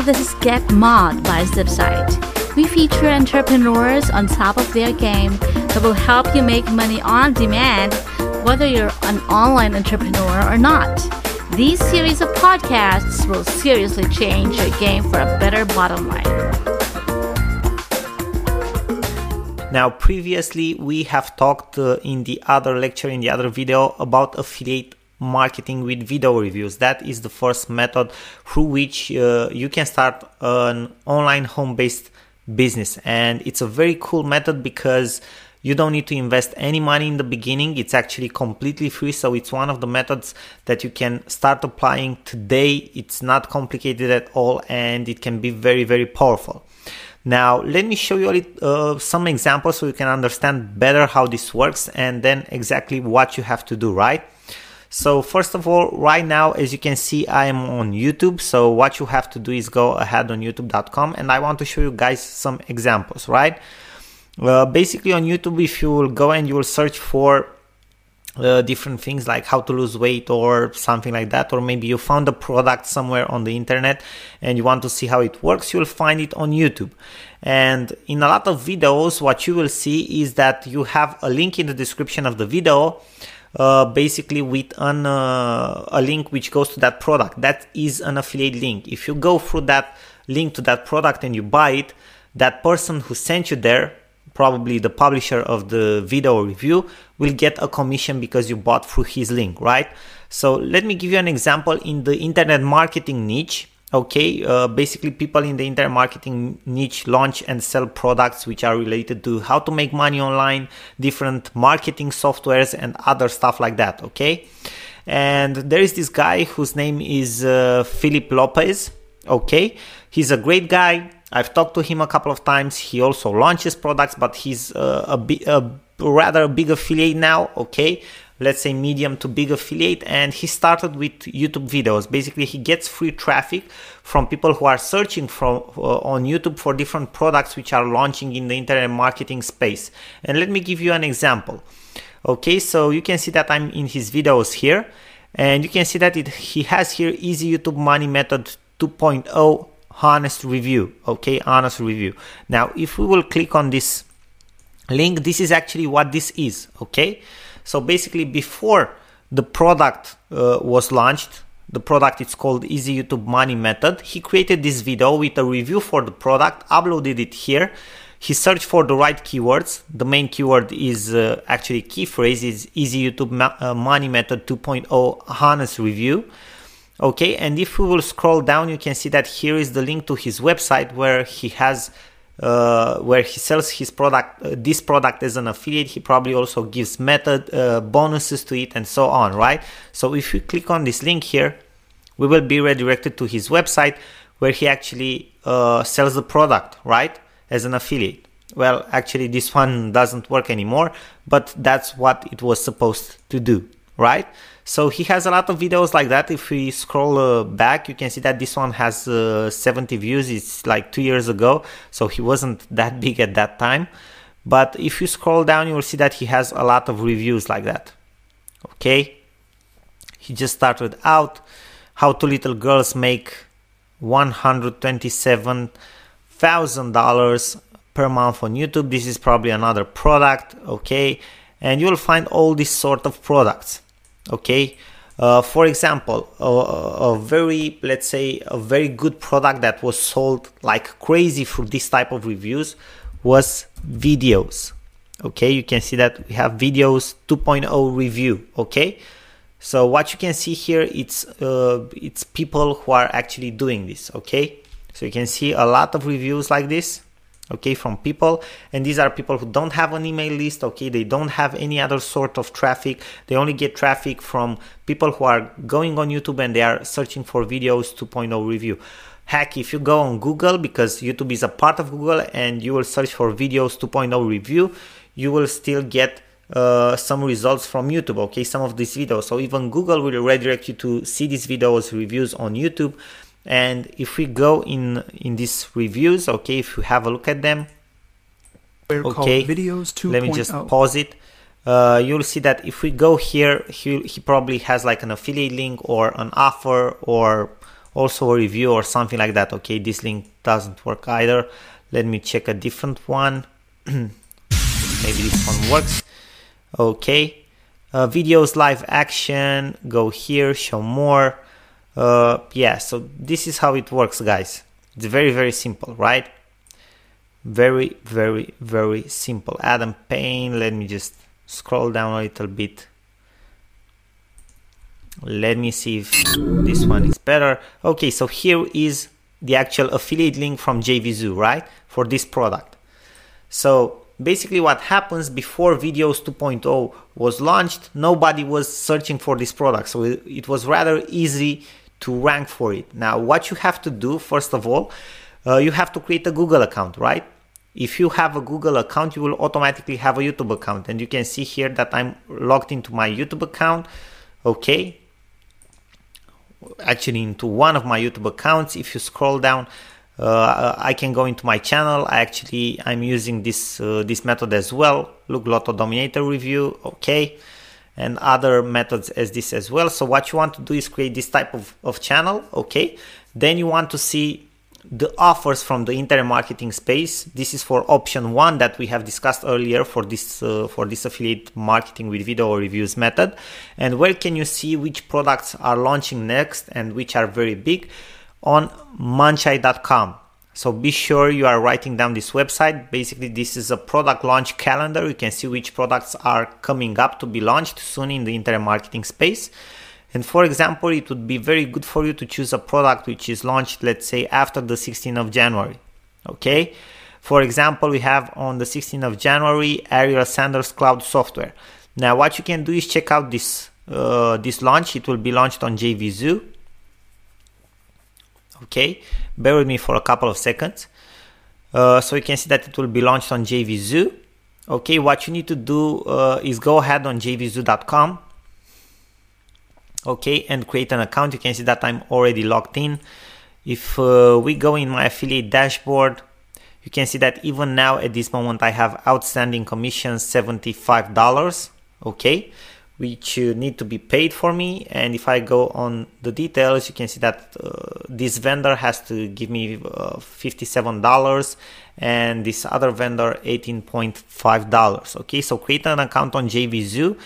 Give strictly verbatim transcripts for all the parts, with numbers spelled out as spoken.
Hi, this is Get Mod by ZipSite. We feature entrepreneurs on top of their game that will help you make money on demand, whether you're an online entrepreneur or not. These series of podcasts will seriously change your game for a better bottom line. Now, previously, we have talked uh, in the other lecture, in the other video, about affiliate marketing with video reviews. That is the first method through which uh, you can start an online home-based business. And it's a very cool method because you don't need to invest any money in the beginning. It's actually completely free. So it's one of the methods that you can start applying today. It's not complicated at all, and it can be very, very powerful. Now, let me show you uh, some examples so you can understand better how this works and then exactly what you have to do, right? So first of all, right now, as you can see, I am on YouTube. So what you have to do is go ahead on youtube dot com, and I want to show you guys some examples, right? Uh, basically on YouTube, if you will go and you will search for uh, different things like how to lose weight or something like that, or maybe you found a product somewhere on the internet and you want to see how it works, you'll find it on YouTube. And in a lot of videos, what you will see is that you have a link in the description of the video, Uh, basically with an, uh, a link which goes to that product. That is an affiliate link. If you go through that link to that product and you buy it, that person who sent you there, probably the publisher of the video review, will get a commission because you bought through his link, right? So let me give you an example in the internet marketing niche. Okay, uh, basically people in the internet marketing niche launch and sell products which are related to how to make money online, different marketing softwares and other stuff like that, okay? And there is this guy whose name is uh, Philip Lopez, okay? He's a great guy. I've talked to him a couple of times. He also launches products, but he's uh, a, bi- a rather big affiliate now, okay? Let's say medium to big affiliate, and he started with YouTube videos. Basically, he gets free traffic from people who are searching from uh, on YouTube for different products which are launching in the internet marketing space. And let me give you an example. Okay, so you can see that I'm in his videos here, and you can see that it, he has here Easy YouTube Money Method two point oh Honest Review. Okay, Honest Review. Now, if we will click on this link, this is actually what this is, okay? So basically, before the product uh, was launched, the product it's called Easy YouTube Money Method, he created this video with a review for the product, uploaded it here. He searched for the right keywords. The main keyword is uh, actually key phrase is Easy YouTube Ma- uh, Money Method two point oh Honest Review. Okay, and if we will scroll down, you can see that here is the link to his website where he has Uh, where he sells his product, uh, this product as an affiliate. He probably also gives method uh, bonuses to it and so on, right? So if you click on this link here, we will be redirected to his website where he actually uh, sells the product, right? As an affiliate. Well, actually this one doesn't work anymore, but that's what it was supposed to do, right? So he has a lot of videos like that. If we scroll uh, back, you can see that this one has uh, seventy views. It's like two years ago. So he wasn't that big at that time. But if you scroll down, you will see that he has a lot of reviews like that. Okay. He just started out. How two little girls make one hundred twenty-seven thousand dollars per month on YouTube. This is probably another product. Okay. And you will find all these sort of products. Okay, uh, for example, a, a very, let's say, a very good product that was sold like crazy through this type of reviews was videos. Okay, you can see that we have videos two point oh review. Okay, so what you can see here, it's uh, it's people who are actually doing this. Okay, so you can see a lot of reviews like this. Okay, from people, and these are people who don't have an email list, okay, they don't have any other sort of traffic, they only get traffic from people who are going on YouTube and they are searching for videos two point oh review. Heck, if you go on Google, because YouTube is a part of Google, and you will search for videos two point oh review, you will still get uh, some results from YouTube, okay, some of these videos. So even Google will redirect you to see these videos reviews on YouTube. And if we go in in these reviews, okay, if you have a look at them, okay, videos two point oh. Let me just pause it. Uh, you'll see that if we go here, he, he probably has like an affiliate link or an offer or also a review or something like that. Okay, this link doesn't work either. Let me check a different one. Maybe this one works. Okay, uh, videos, live action, go here, show more. Uh, yeah, so this is how it works, guys. It's very, very simple, right? Very, very, very simple. Adam Payne, let me just scroll down a little bit. Let me see if this one is better. Okay, so here is the actual affiliate link from J V Zoo, right? For this product. So basically what happens, before Videos two point oh was launched, nobody was searching for this product. So it was rather easy to rank for it. Now, what you have to do, first of all, uh, you have to create a Google account, right? If you have a Google account, you will automatically have a YouTube account. And you can see here that I'm logged into my YouTube account. Okay, actually into one of my YouTube accounts. If you scroll down, uh, I can go into my channel. I actually, I'm using this uh, this method as well. Look, Lotto Dominator review, okay, and other methods as this as well. So what you want to do is create this type of, of channel, okay. Then you want to see the offers from the internet marketing space. This is for option one that we have discussed earlier for this uh, for this affiliate marketing with video or reviews method. And where can you see which products are launching next and which are very big? On muncheye dot com. So be sure you are writing down this website. Basically, this is a product launch calendar. You can see which products are coming up to be launched soon in the internet marketing space. And for example, it would be very good for you to choose a product which is launched, let's say, after the sixteenth of January. Okay, for example, we have on the sixteenth of January, Ariel Sanders Cloud Software. Now, what you can do is check out this uh, this launch. It will be launched on J V Zoo. Okay, bear with me for a couple of seconds. Uh, so you can see that it will be launched on J V Zoo. Okay, what you need to do uh, is go ahead on J V Zoo dot com. Okay, and create an account. You can see that I'm already logged in. If uh, we go in my affiliate dashboard, you can see that even now at this moment I have outstanding commissions, seventy-five dollars, okay, which uh, need to be paid for me. And if I go on the details, you can see that uh, this vendor has to give me uh, fifty-seven dollars and this other vendor eighteen point five dollars. Okay, so create an account on J V Zoo.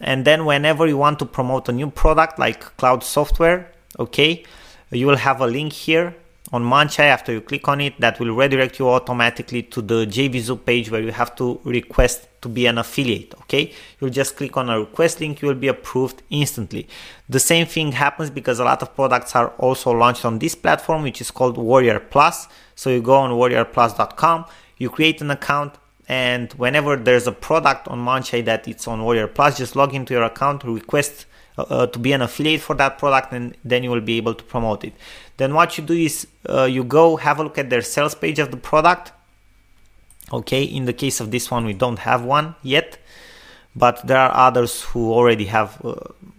And then whenever you want to promote a new product like cloud software, okay, you will have a link here on Muncheye. After you click on it, that will redirect you automatically to the J V Zoo page where you have to request to be an affiliate, okay? You'll just click on a request link, you will be approved instantly. The same thing happens because a lot of products are also launched on this platform, which is called Warrior Plus. So you go on warrior plus dot com, you create an account, and whenever there's a product on Muncheye that it's on Warrior Plus, just log into your account, request uh, to be an affiliate for that product, and then you will be able to promote it. Then what you do is uh, you go have a look at their sales page of the product. Okay, in the case of this one, we don't have one yet, but there are others who already have uh,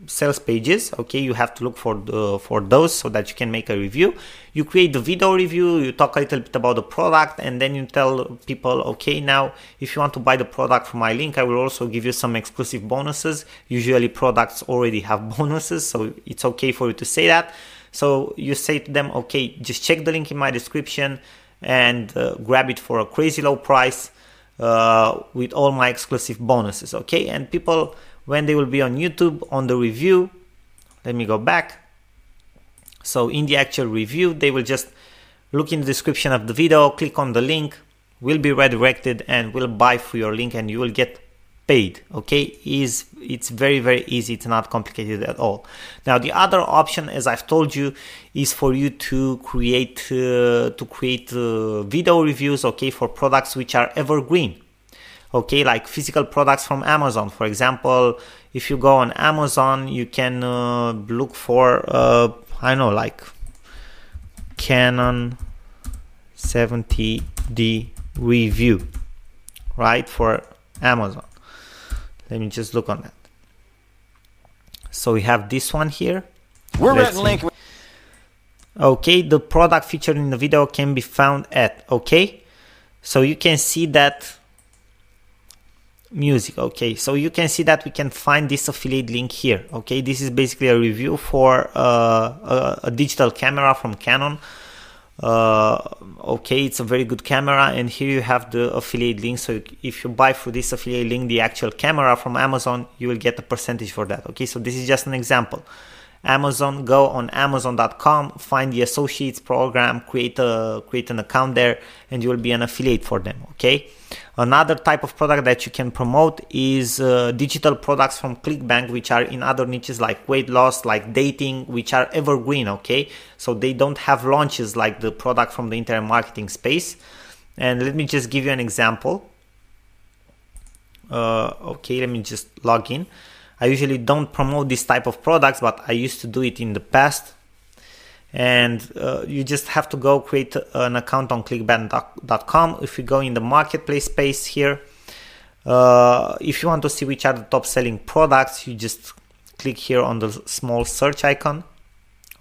sales pages. Okay, you have to look for the, for those so that you can make a review. You create the video review, you talk a little bit about the product, and then you tell people, okay, now if you want to buy the product from my link, I will also give you some exclusive bonuses. Usually products already have bonuses, so it's okay for you to say that. So you say to them, okay, just check the link in my description and uh, grab it for a crazy low price uh with all my exclusive bonuses, okay? And people, when they will be on YouTube on the review, let me go back. So in the actual review, they will just look in the description of the video, click on the link, will be redirected, and will buy through your link, and you will get paid. Okay, is it's very, very easy. It's not complicated at all. Now the other option, as I've told you, is for you to create uh, to create uh, video reviews, okay, for products which are evergreen, okay, like physical products from Amazon. For example, if you go on Amazon, you can uh, look for uh, I know, like Canon seventy D review, right, for Amazon. Let me just look on that. So we have this one here. We're at link. Okay, the product featured in the video can be found at, okay. So you can see that music. Okay, so you can see that we can find this affiliate link here. Okay, this is basically a review for uh, a, a digital camera from Canon. Uh, okay, it's a very good camera, and here you have the affiliate link. So if you buy through this affiliate link the actual camera from Amazon, you will get a percentage for that. Okay, so this is just an example. Amazon, go on amazon dot com, find the associates program, create a create an account there, and you will be an affiliate for them. Okay, another type of product that you can promote is uh, digital products from ClickBank, which are in other niches like weight loss, like dating, which are evergreen. Okay, so they don't have launches like the product from the internet marketing space. And let me just give you an example. Uh, okay, let me just log in. I usually don't promote this type of products, but I used to do it in the past. And uh, you just have to go create an account on clickbank dot com. If you go in the marketplace space here, uh, if you want to see which are the top selling products, you just click here on the small search icon.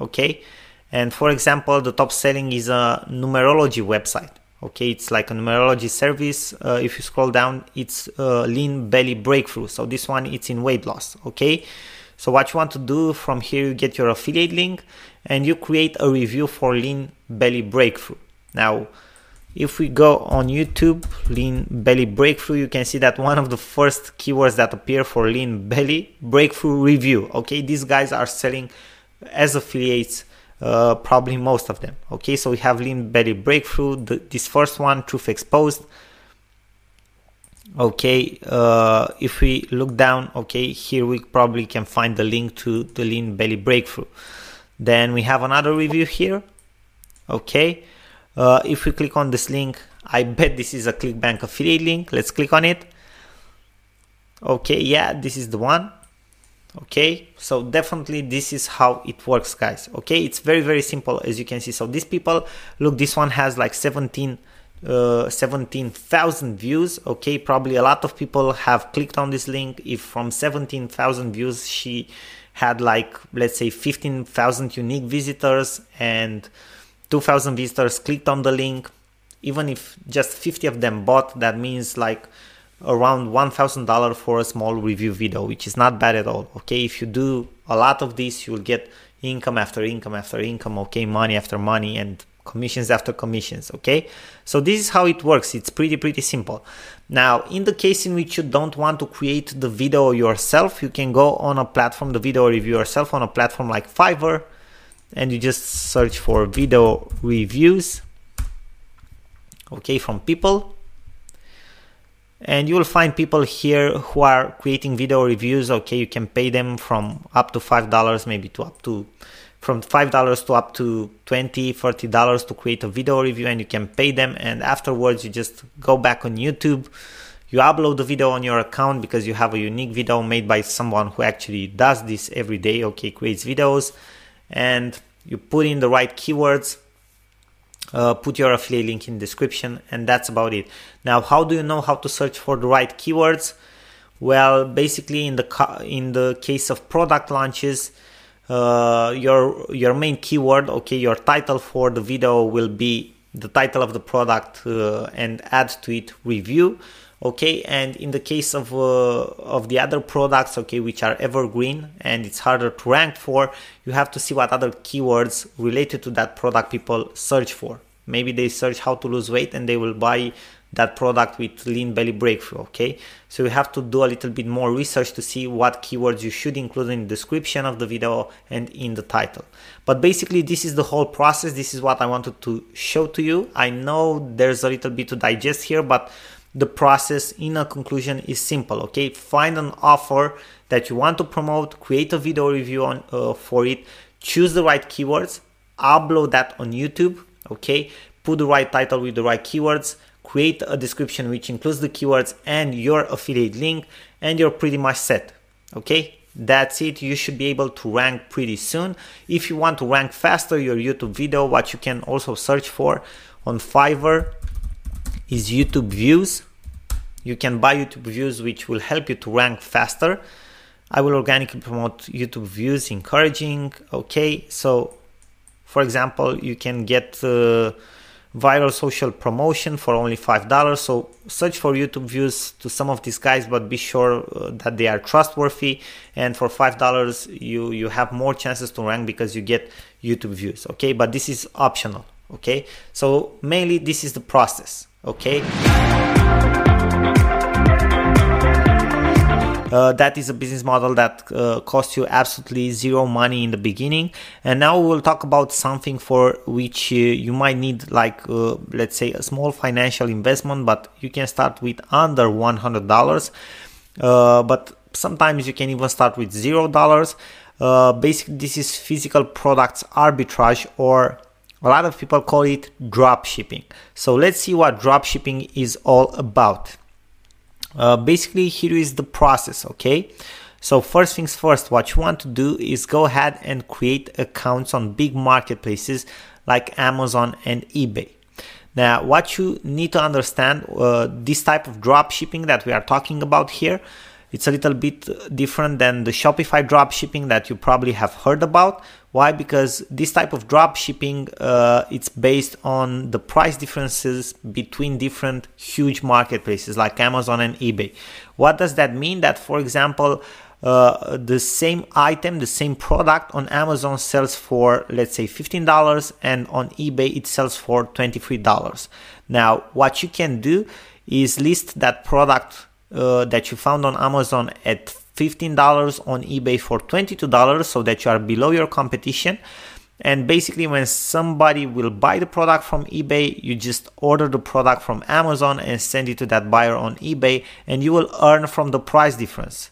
Okay. And for example, the top selling is a numerology website. Okay, it's like a numerology service. Uh, if you scroll down, it's uh, lean belly breakthrough. So this one, it's in weight loss. Okay, so what you want to do from here, you get your affiliate link and you create a review for lean belly breakthrough. Now, if we go on YouTube, lean belly breakthrough, you can see that one of the first keywords that appear for lean belly breakthrough review. Okay, these guys are selling as affiliates. Uh, probably most of them. Okay, so we have lean belly breakthrough, the, this first one, truth exposed. Okay, uh, if we look down, okay, here we probably can find the link to the lean belly breakthrough. Then we have another review here. Okay, uh, if we click on this link, I bet this is a ClickBank affiliate link. Let's click on it. Okay, yeah, this is the one. Okay, so definitely this is how it works, guys. Okay, it's very very simple, as you can see. So these people, look, this one has like seventeen thousand views. Okay, probably a lot of people have clicked on this link. If from seventeen thousand views she had like, let's say, fifteen thousand unique visitors and two thousand visitors clicked on the link, even if just fifty of them bought, that means like around one thousand dollars for a small review video, which is not bad at all. Okay, if you do a lot of this, you'll get income after income after income. Okay, money after money and commissions after commissions. Okay, so this is how it works. It's pretty pretty simple. Now, in the case in which you don't want to create the video yourself, you can go on a platform, the video review yourself on a platform like Fiverr, and you just search for video reviews, okay, from people. And you will find people here who are creating video reviews. Okay, you can pay them from up to five dollars, maybe to up to, from five dollars to up to twenty dollars, thirty dollars to create a video review, and you can pay them. And afterwards, you just go back on YouTube, you upload the video on your account because you have a unique video made by someone who actually does this every day. Okay, creates videos, and you put in the right keywords. Uh, put your affiliate link in description, and that's about it. Now, how do you know how to search for the right keywords? Well, basically, in the in the case of product launches, uh, your your main keyword, okay, your title for the video will be the title of the product, uh, and add to it review, okay. And in the case of uh, of the other products, okay, which are evergreen and it's harder to rank for, you have to see what other keywords related to that product people search for. Maybe they search how to lose weight and they will buy that product with lean belly breakthrough. Okay, so you have to do a little bit more research to see what keywords you should include in the description of the video and in the title. But basically, this is the whole process. This is what I wanted to show to you. I know there's a little bit to digest here, but the process in a conclusion is simple. Okay, find an offer that you want to promote, create a video review on uh, for it, choose the right keywords, upload that on YouTube. Okay, put the right title with the right keywords, create a description which includes the keywords and your affiliate link, and you're pretty much set. Okay, that's it. You should be able to rank pretty soon. If you want to rank faster your YouTube video, what you can also search for on Fiverr is YouTube views. You can buy YouTube views, which will help you to rank faster. I will organically promote YouTube views, encouraging. Okay, so for example, you can get uh, viral social promotion for only five dollars. So search for YouTube views to some of these guys, but be sure uh, that they are trustworthy. And for five dollars, you, you have more chances to rank because you get YouTube views, okay? But this is optional, okay? So mainly this is the process, okay? Uh, that is a business model that uh, costs you absolutely zero money in the beginning. And now we'll talk about something for which uh, you might need like, uh, let's say a small financial investment, but you can start with under one hundred dollars. Uh, but sometimes you can even start with zero dollars. Uh, basically, this is physical products arbitrage, or a lot of people call it drop shipping. So let's see what drop shipping is all about. Uh, basically, here is the process, okay? So first things first, what you want to do is go ahead and create accounts on big marketplaces like Amazon and eBay. Now, what you need to understand, uh, this type of drop shipping that we are talking about here, it's a little bit different than the Shopify drop shipping that you probably have heard about. Why? Because this type of drop shipping, uh, it's based on the price differences between different huge marketplaces like Amazon and eBay. What does that mean? That, for example, uh, the same item, the same product on Amazon sells for, let's say, fifteen dollars, and on eBay it sells for twenty-three dollars. Now, what you can do is list that product Uh, that you found on Amazon at fifteen dollars, on eBay for twenty-two dollars, so that you are below your competition. And basically, when somebody will buy the product from eBay, you just order the product from Amazon and send it to that buyer on eBay, and you will earn from the price difference,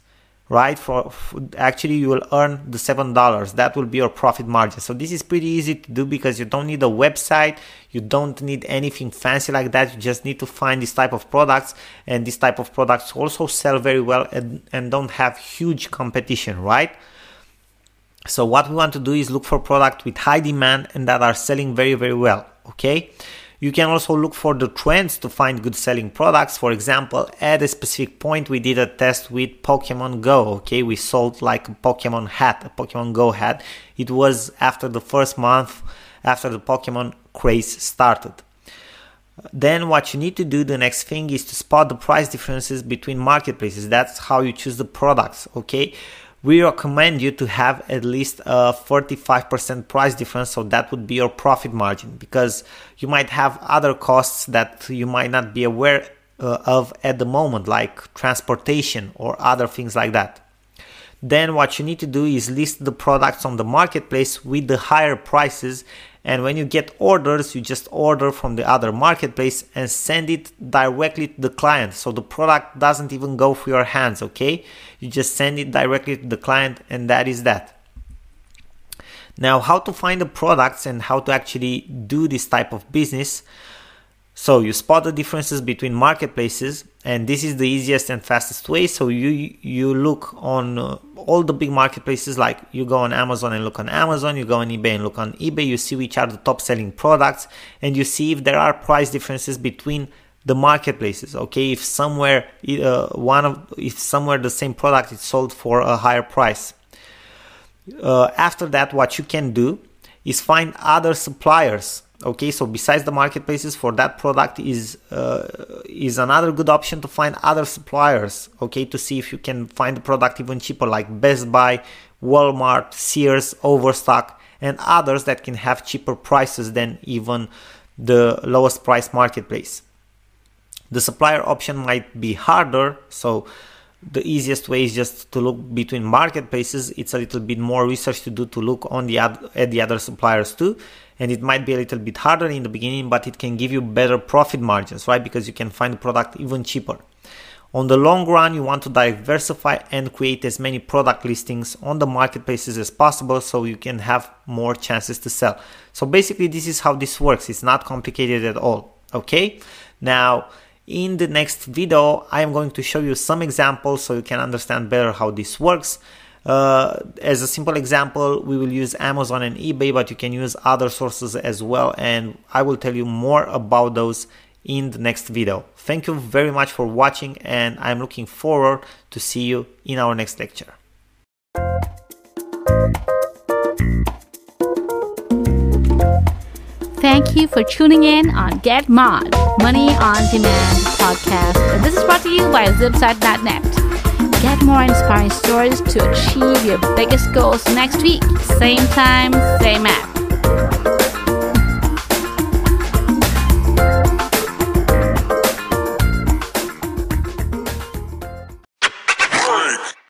right? For, for actually, you will earn the seven dollars. That will be your profit margin. So this is pretty easy to do because you don't need a website. You don't need anything fancy like that. You just need to find this type of products, and this type of products also sell very well and, and don't have huge competition, right? So what we want to do is look for products with high demand and that are selling very, very well, okay? You can also look for the trends to find good selling products. For example, at a specific point, we did a test with Pokemon Go, okay? We sold like a Pokemon hat, a Pokemon Go hat. It was after the first month after the Pokemon craze started. Then what you need to do, the next thing, is to spot the price differences between marketplaces. That's how you choose the products, okay? We recommend you to have at least a forty-five percent price difference, so that would be your profit margin, because you might have other costs that you might not be aware uh, of at the moment, like transportation or other things like that. Then what you need to do is list the products on the marketplace with the higher prices, and when you get orders, you just order from the other marketplace and send it directly to the client. So the product doesn't even go through your hands, okay? You just send it directly to the client, and that is that. Now, how to find the products and how to actually do this type of business. So you spot the differences between marketplaces, and this is the easiest and fastest way. So you you look on uh, all the big marketplaces, like you go on Amazon and look on Amazon, you go on eBay and look on eBay, you see which are the top selling products, and you see if there are price differences between the marketplaces, okay? If somewhere uh, one of if somewhere the same product is sold for a higher price. Uh, after that, what you can do is find other suppliers. Okay, so besides the marketplaces for that product is uh, is another good option to find other suppliers, okay, to see if you can find the product even cheaper, like Best Buy, Walmart, Sears, Overstock, and others that can have cheaper prices than even the lowest price marketplace. The supplier option might be harder, so the easiest way is just to look between marketplaces. It's a little bit more research to do to look on the ad- at the other suppliers too. And it might be a little bit harder in the beginning, but it can give you better profit margins, right? Because you can find the product even cheaper. On the long run, you want to diversify and create as many product listings on the marketplaces as possible, so you can have more chances to sell. So basically, this is how this works. It's not complicated at all, okay? Now, in the next video, I am going to show you some examples so you can understand better how this works. Uh, as a simple example, we will use Amazon and eBay, but you can use other sources as well, and I will tell you more about those in the next video. Thank you very much for watching, and I'm looking forward to see you in our next lecture. Thank you for tuning in on Get Mod, Money on Demand podcast. And this is brought to you by ZipSite dot net. Get more inspiring stories to achieve your biggest goals next week. Same time, same app.